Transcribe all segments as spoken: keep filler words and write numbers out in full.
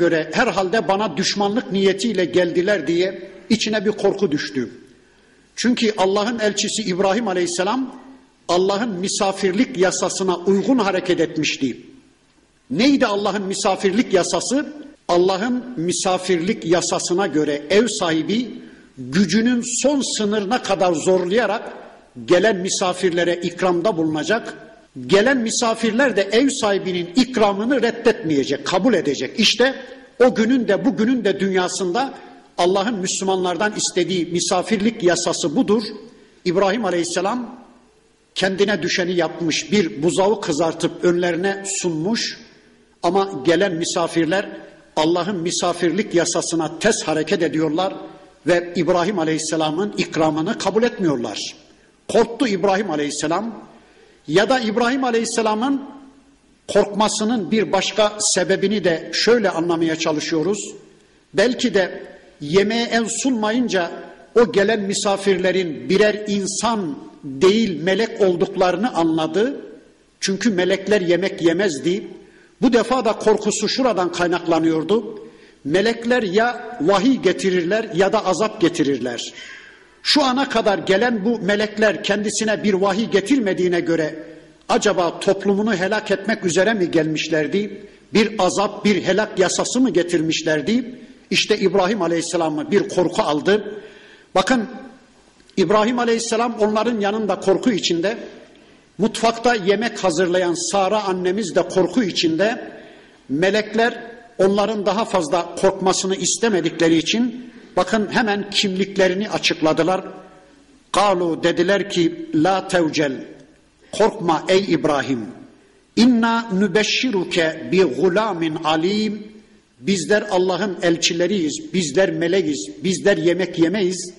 göre herhalde bana düşmanlık niyetiyle geldiler diye içine bir korku düştü. Çünkü Allah'ın elçisi İbrahim Aleyhisselam Allah'ın misafirlik yasasına uygun hareket etmişti. Neydi Allah'ın misafirlik yasası? Allah'ın misafirlik yasasına göre ev sahibi gücünün son sınırına kadar zorlayarak gelen misafirlere ikramda bulunacak. Gelen misafirler de ev sahibinin ikramını reddetmeyecek, kabul edecek. İşte o günün de bugünün de dünyasında Allah'ın Müslümanlardan istediği misafirlik yasası budur. İbrahim Aleyhisselam kendine düşeni yapmış, bir buzağı kızartıp önlerine sunmuş ama gelen misafirler Allah'ın misafirlik yasasına ters hareket ediyorlar ve İbrahim Aleyhisselam'ın ikramını kabul etmiyorlar. Korktu İbrahim Aleyhisselam ya da İbrahim Aleyhisselam'ın korkmasının bir başka sebebini de şöyle anlamaya çalışıyoruz. Belki de yemeğe el sunmayınca o gelen misafirlerin birer insan değil melek olduklarını anladı. Çünkü melekler yemek yemezdi. Bu defa da korkusu şuradan kaynaklanıyordu. Melekler ya vahiy getirirler ya da azap getirirler. Şu ana kadar gelen bu melekler kendisine bir vahiy getirmediğine göre acaba toplumunu helak etmek üzere mi gelmişlerdi? Bir azap, bir helak yasası mı getirmişlerdi? İşte İbrahim Aleyhisselam'ı bir korku aldı. Bakın İbrahim Aleyhisselam onların yanında korku içinde, mutfakta yemek hazırlayan Sara annemiz de korku içinde, melekler onların daha fazla korkmasını istemedikleri için bakın hemen kimliklerini açıkladılar. Kalu dediler ki la tevcel, korkma ey İbrahim. İnna nübeşşiruke bi gulamin alim. Bizler Allah'ın elçileriyiz, bizler meleğiz, bizler yemek yemeyiz.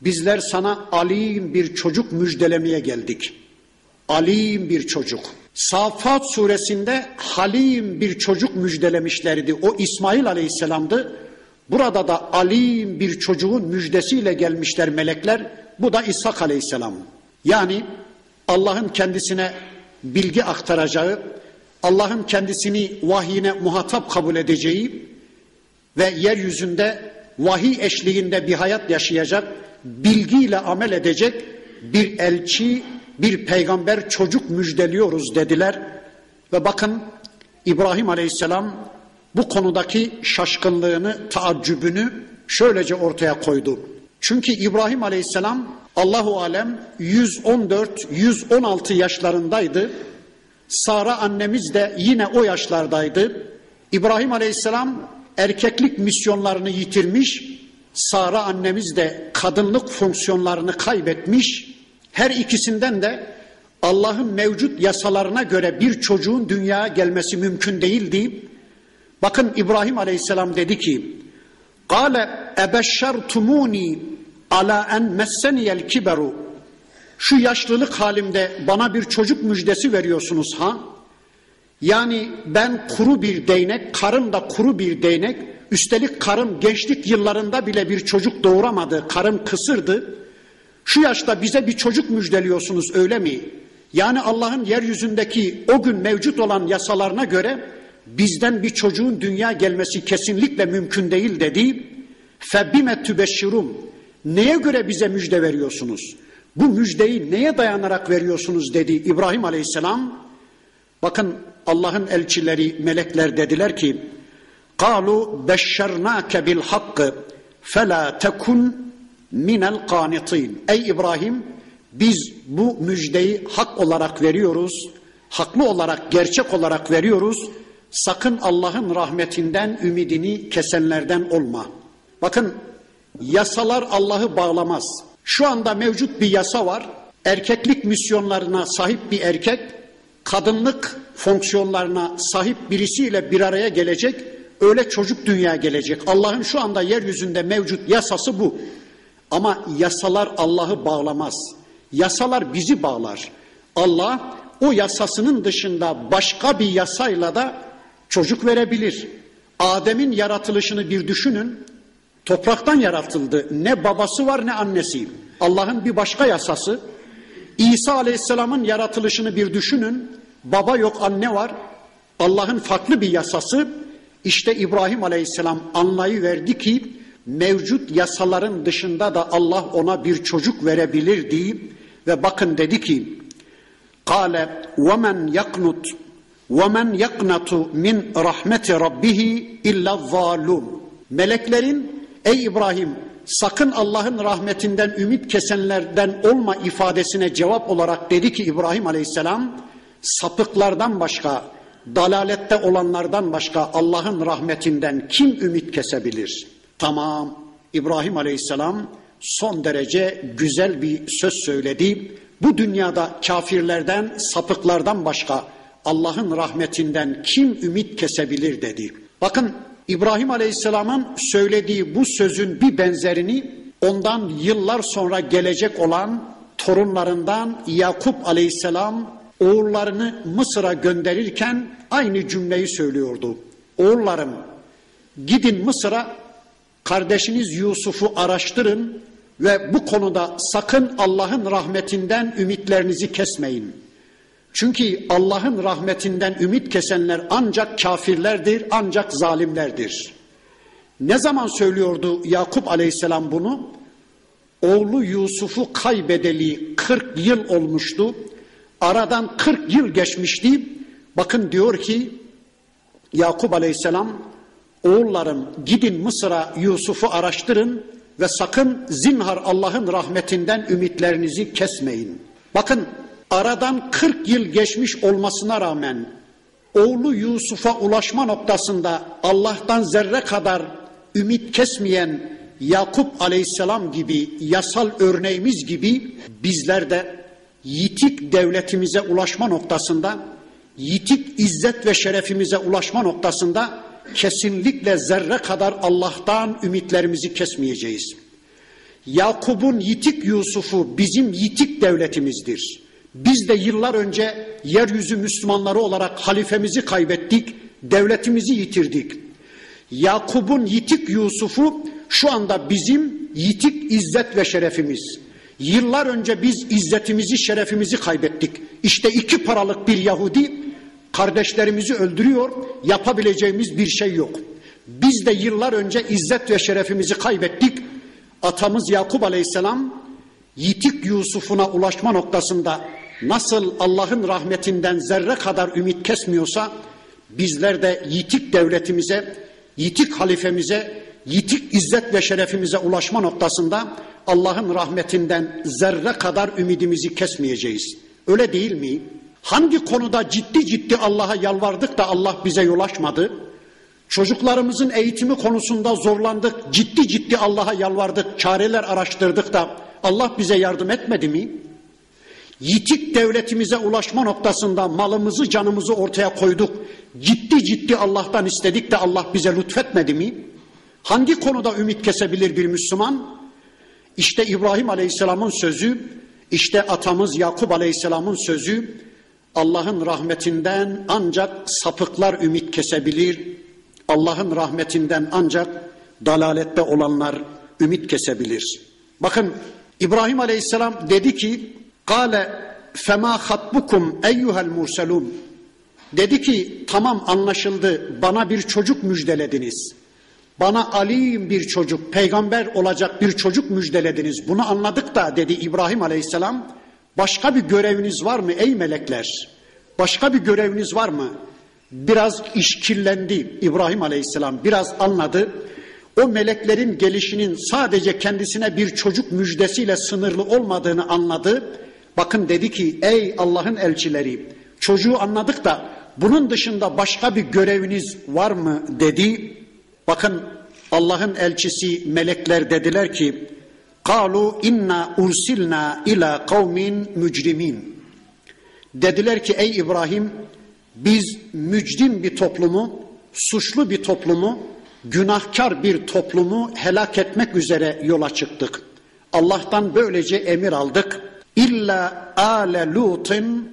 Bizler sana alim bir çocuk müjdelemeye geldik. Alim bir çocuk. Safat suresinde halim bir çocuk müjdelemişlerdi. O İsmail Aleyhisselam'dı. Burada da alim bir çocuğun müjdesiyle gelmişler melekler. Bu da İshak Aleyhisselam. Yani Allah'ın kendisine bilgi aktaracağı, Allah'ın kendisini vahyine muhatap kabul edeceği ve yeryüzünde vahiy eşliğinde bir hayat yaşayacak, bilgiyle amel edecek bir elçi, bir peygamber çocuk müjdeliyoruz dediler. Ve bakın İbrahim Aleyhisselam bu konudaki şaşkınlığını, taaccübünü şöylece ortaya koydu. Çünkü İbrahim Aleyhisselam Allahu alem yüz on dört yüz on altı yaşlarındaydı. Sara annemiz de yine o yaşlardaydı. İbrahim Aleyhisselam erkeklik misyonlarını yitirmiş, Sara annemiz de kadınlık fonksiyonlarını kaybetmiş. Her ikisinden de Allah'ın mevcut yasalarına göre bir çocuğun dünyaya gelmesi mümkün değildi. Bakın İbrahim Aleyhisselam dedi ki: "Kâle ebeşşertumûni alâ en messeniyel kiberu." Şu yaşlılık halimde bana bir çocuk müjdesi veriyorsunuz ha? Yani ben kuru bir değnek, karım da kuru bir değnek. Üstelik karım gençlik yıllarında bile bir çocuk doğuramadı. Karım kısırdı. Şu yaşta bize bir çocuk müjdeliyorsunuz öyle mi? Yani Allah'ın yeryüzündeki o gün mevcut olan yasalarına göre bizden bir çocuğun dünya gelmesi kesinlikle mümkün değil dedi. Febime tübeşşirum. Neye göre bize müjde veriyorsunuz? Bu müjdeyi neye dayanarak veriyorsunuz dedi İbrahim Aleyhisselam. Bakın Allah'ın elçileri melekler dediler ki: "Kalu beşşernâke bil hakkı felâ tekun minel qanitin." Ey İbrahim, biz bu müjdeyi hak olarak veriyoruz. Haklı olarak, gerçek olarak veriyoruz. Sakın Allah'ın rahmetinden ümidini kesenlerden olma. Bakın yasalar Allah'ı bağlamaz. Şu anda mevcut bir yasa var. Erkeklik misyonlarına sahip bir erkek, kadınlık fonksiyonlarına sahip birisiyle bir araya gelecek, öyle çocuk dünyaya gelecek. Allah'ın şu anda yeryüzünde mevcut yasası bu. Ama yasalar Allah'ı bağlamaz. Yasalar bizi bağlar. Allah o yasasının dışında başka bir yasayla da çocuk verebilir. Adem'in yaratılışını bir düşünün. Topraktan yaratıldı. Ne babası var ne annesi. Allah'ın bir başka yasası. İsa Aleyhisselam'ın yaratılışını bir düşünün. Baba yok, anne var. Allah'ın farklı bir yasası. İşte İbrahim Aleyhisselam anlayıverdi ki mevcut yasaların dışında da Allah ona bir çocuk verebilir diye ve bakın dedi ki: "Kâle ve men yaknut ve men yaknatu min rahmeti rabbihi illa zalûm." Meleklerin "Ey İbrahim, sakın Allah'ın rahmetinden ümit kesenlerden olma" ifadesine cevap olarak dedi ki İbrahim Aleyhisselam: "Sapıklardan başka, dalalette olanlardan başka Allah'ın rahmetinden kim ümit kesebilir?" Tamam, İbrahim Aleyhisselam son derece güzel bir söz söyledi. Bu dünyada kafirlerden, sapıklardan başka Allah'ın rahmetinden kim ümit kesebilir dedi. Bakın, İbrahim Aleyhisselam'ın söylediği bu sözün bir benzerini ondan yıllar sonra gelecek olan torunlarından Yakup Aleyhisselam oğullarını Mısır'a gönderirken aynı cümleyi söylüyordu. "Oğullarım, gidin Mısır'a, kardeşiniz Yusuf'u araştırın ve bu konuda sakın Allah'ın rahmetinden ümitlerinizi kesmeyin. Çünkü Allah'ın rahmetinden ümit kesenler ancak kafirlerdir, ancak zalimlerdir." Ne zaman söylüyordu Yakup Aleyhisselam bunu? Oğlu Yusuf'u kaybedeli kırk yıl olmuştu. Aradan kırk yıl geçmişti. Bakın diyor ki Yakup Aleyhisselam: "Oğullarım, gidin Mısır'a Yusuf'u araştırın ve sakın zinhar Allah'ın rahmetinden ümitlerinizi kesmeyin." Bakın, aradan kırk yıl geçmiş olmasına rağmen oğlu Yusuf'a ulaşma noktasında Allah'tan zerre kadar ümit kesmeyen Yakup Aleyhisselam gibi yasal örneğimiz gibi bizler de yitik devletimize ulaşma noktasında, yitik izzet ve şerefimize ulaşma noktasında kesinlikle zerre kadar Allah'tan ümitlerimizi kesmeyeceğiz. Yakup'un yitik Yusuf'u bizim yitik devletimizdir. Biz de yıllar önce yeryüzü Müslümanları olarak halifemizi kaybettik, devletimizi yitirdik. Yakup'un yitik Yusuf'u şu anda bizim yitik izzet ve şerefimiz. Yıllar önce biz izzetimizi, şerefimizi kaybettik. İşte iki paralık bir Yahudi kardeşlerimizi öldürüyor, yapabileceğimiz bir şey yok. Biz de yıllar önce izzet ve şerefimizi kaybettik. Atamız Yakup Aleyhisselam yitik Yusuf'una ulaşma noktasında nasıl Allah'ın rahmetinden zerre kadar ümit kesmiyorsa bizler de yitik devletimize, yitik halifemize, yitik izzet ve şerefimize ulaşma noktasında Allah'ın rahmetinden zerre kadar ümidimizi kesmeyeceğiz. Öyle değil mi? Hangi konuda ciddi ciddi Allah'a yalvardık da Allah bize yol açmadı? Çocuklarımızın eğitimi konusunda zorlandık, ciddi ciddi Allah'a yalvardık, çareler araştırdık da Allah bize yardım etmedi mi? Yitik devletimize ulaşma noktasında malımızı, canımızı ortaya koyduk, ciddi ciddi Allah'tan istedik de Allah bize lütfetmedi mi? Hangi konuda ümit kesebilir bir Müslüman? İşte İbrahim Aleyhisselam'ın sözü, işte atamız Yakup Aleyhisselam'ın sözü, Allah'ın rahmetinden ancak sapıklar ümit kesebilir, Allah'ın rahmetinden ancak dalalette olanlar ümit kesebilir. Bakın, İbrahim Aleyhisselam dedi ki: "Kâle femâ hatbukum eyyuhel murselûn." Dedi ki, tamam, anlaşıldı, bana bir çocuk müjdelediniz. Bana alim bir çocuk, peygamber olacak bir çocuk müjdelediniz. Bunu anladık da dedi İbrahim Aleyhisselam, başka bir göreviniz var mı ey melekler? Başka bir göreviniz var mı? Biraz işkillendi İbrahim Aleyhisselam, biraz anladı. O meleklerin gelişinin sadece kendisine bir çocuk müjdesiyle sınırlı olmadığını anladı. Bakın dedi ki, ey Allah'ın elçileri, çocuğu anladık da bunun dışında başka bir göreviniz var mı dedi. Bakın Allah'ın elçisi melekler dediler ki, "Kalu inna ursilna ila kavmin mücrimin." Dediler ki, ey İbrahim, biz mücrim bir toplumu, suçlu bir toplumu, günahkar bir toplumu helak etmek üzere yola çıktık. Allah'tan böylece emir aldık. İlla ale Lût'in,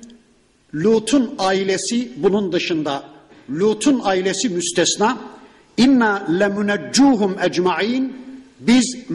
Lût'un ailesi bunun dışında, Lût'un ailesi müstesna. İnna lemuneccuhum ecmaîn, biz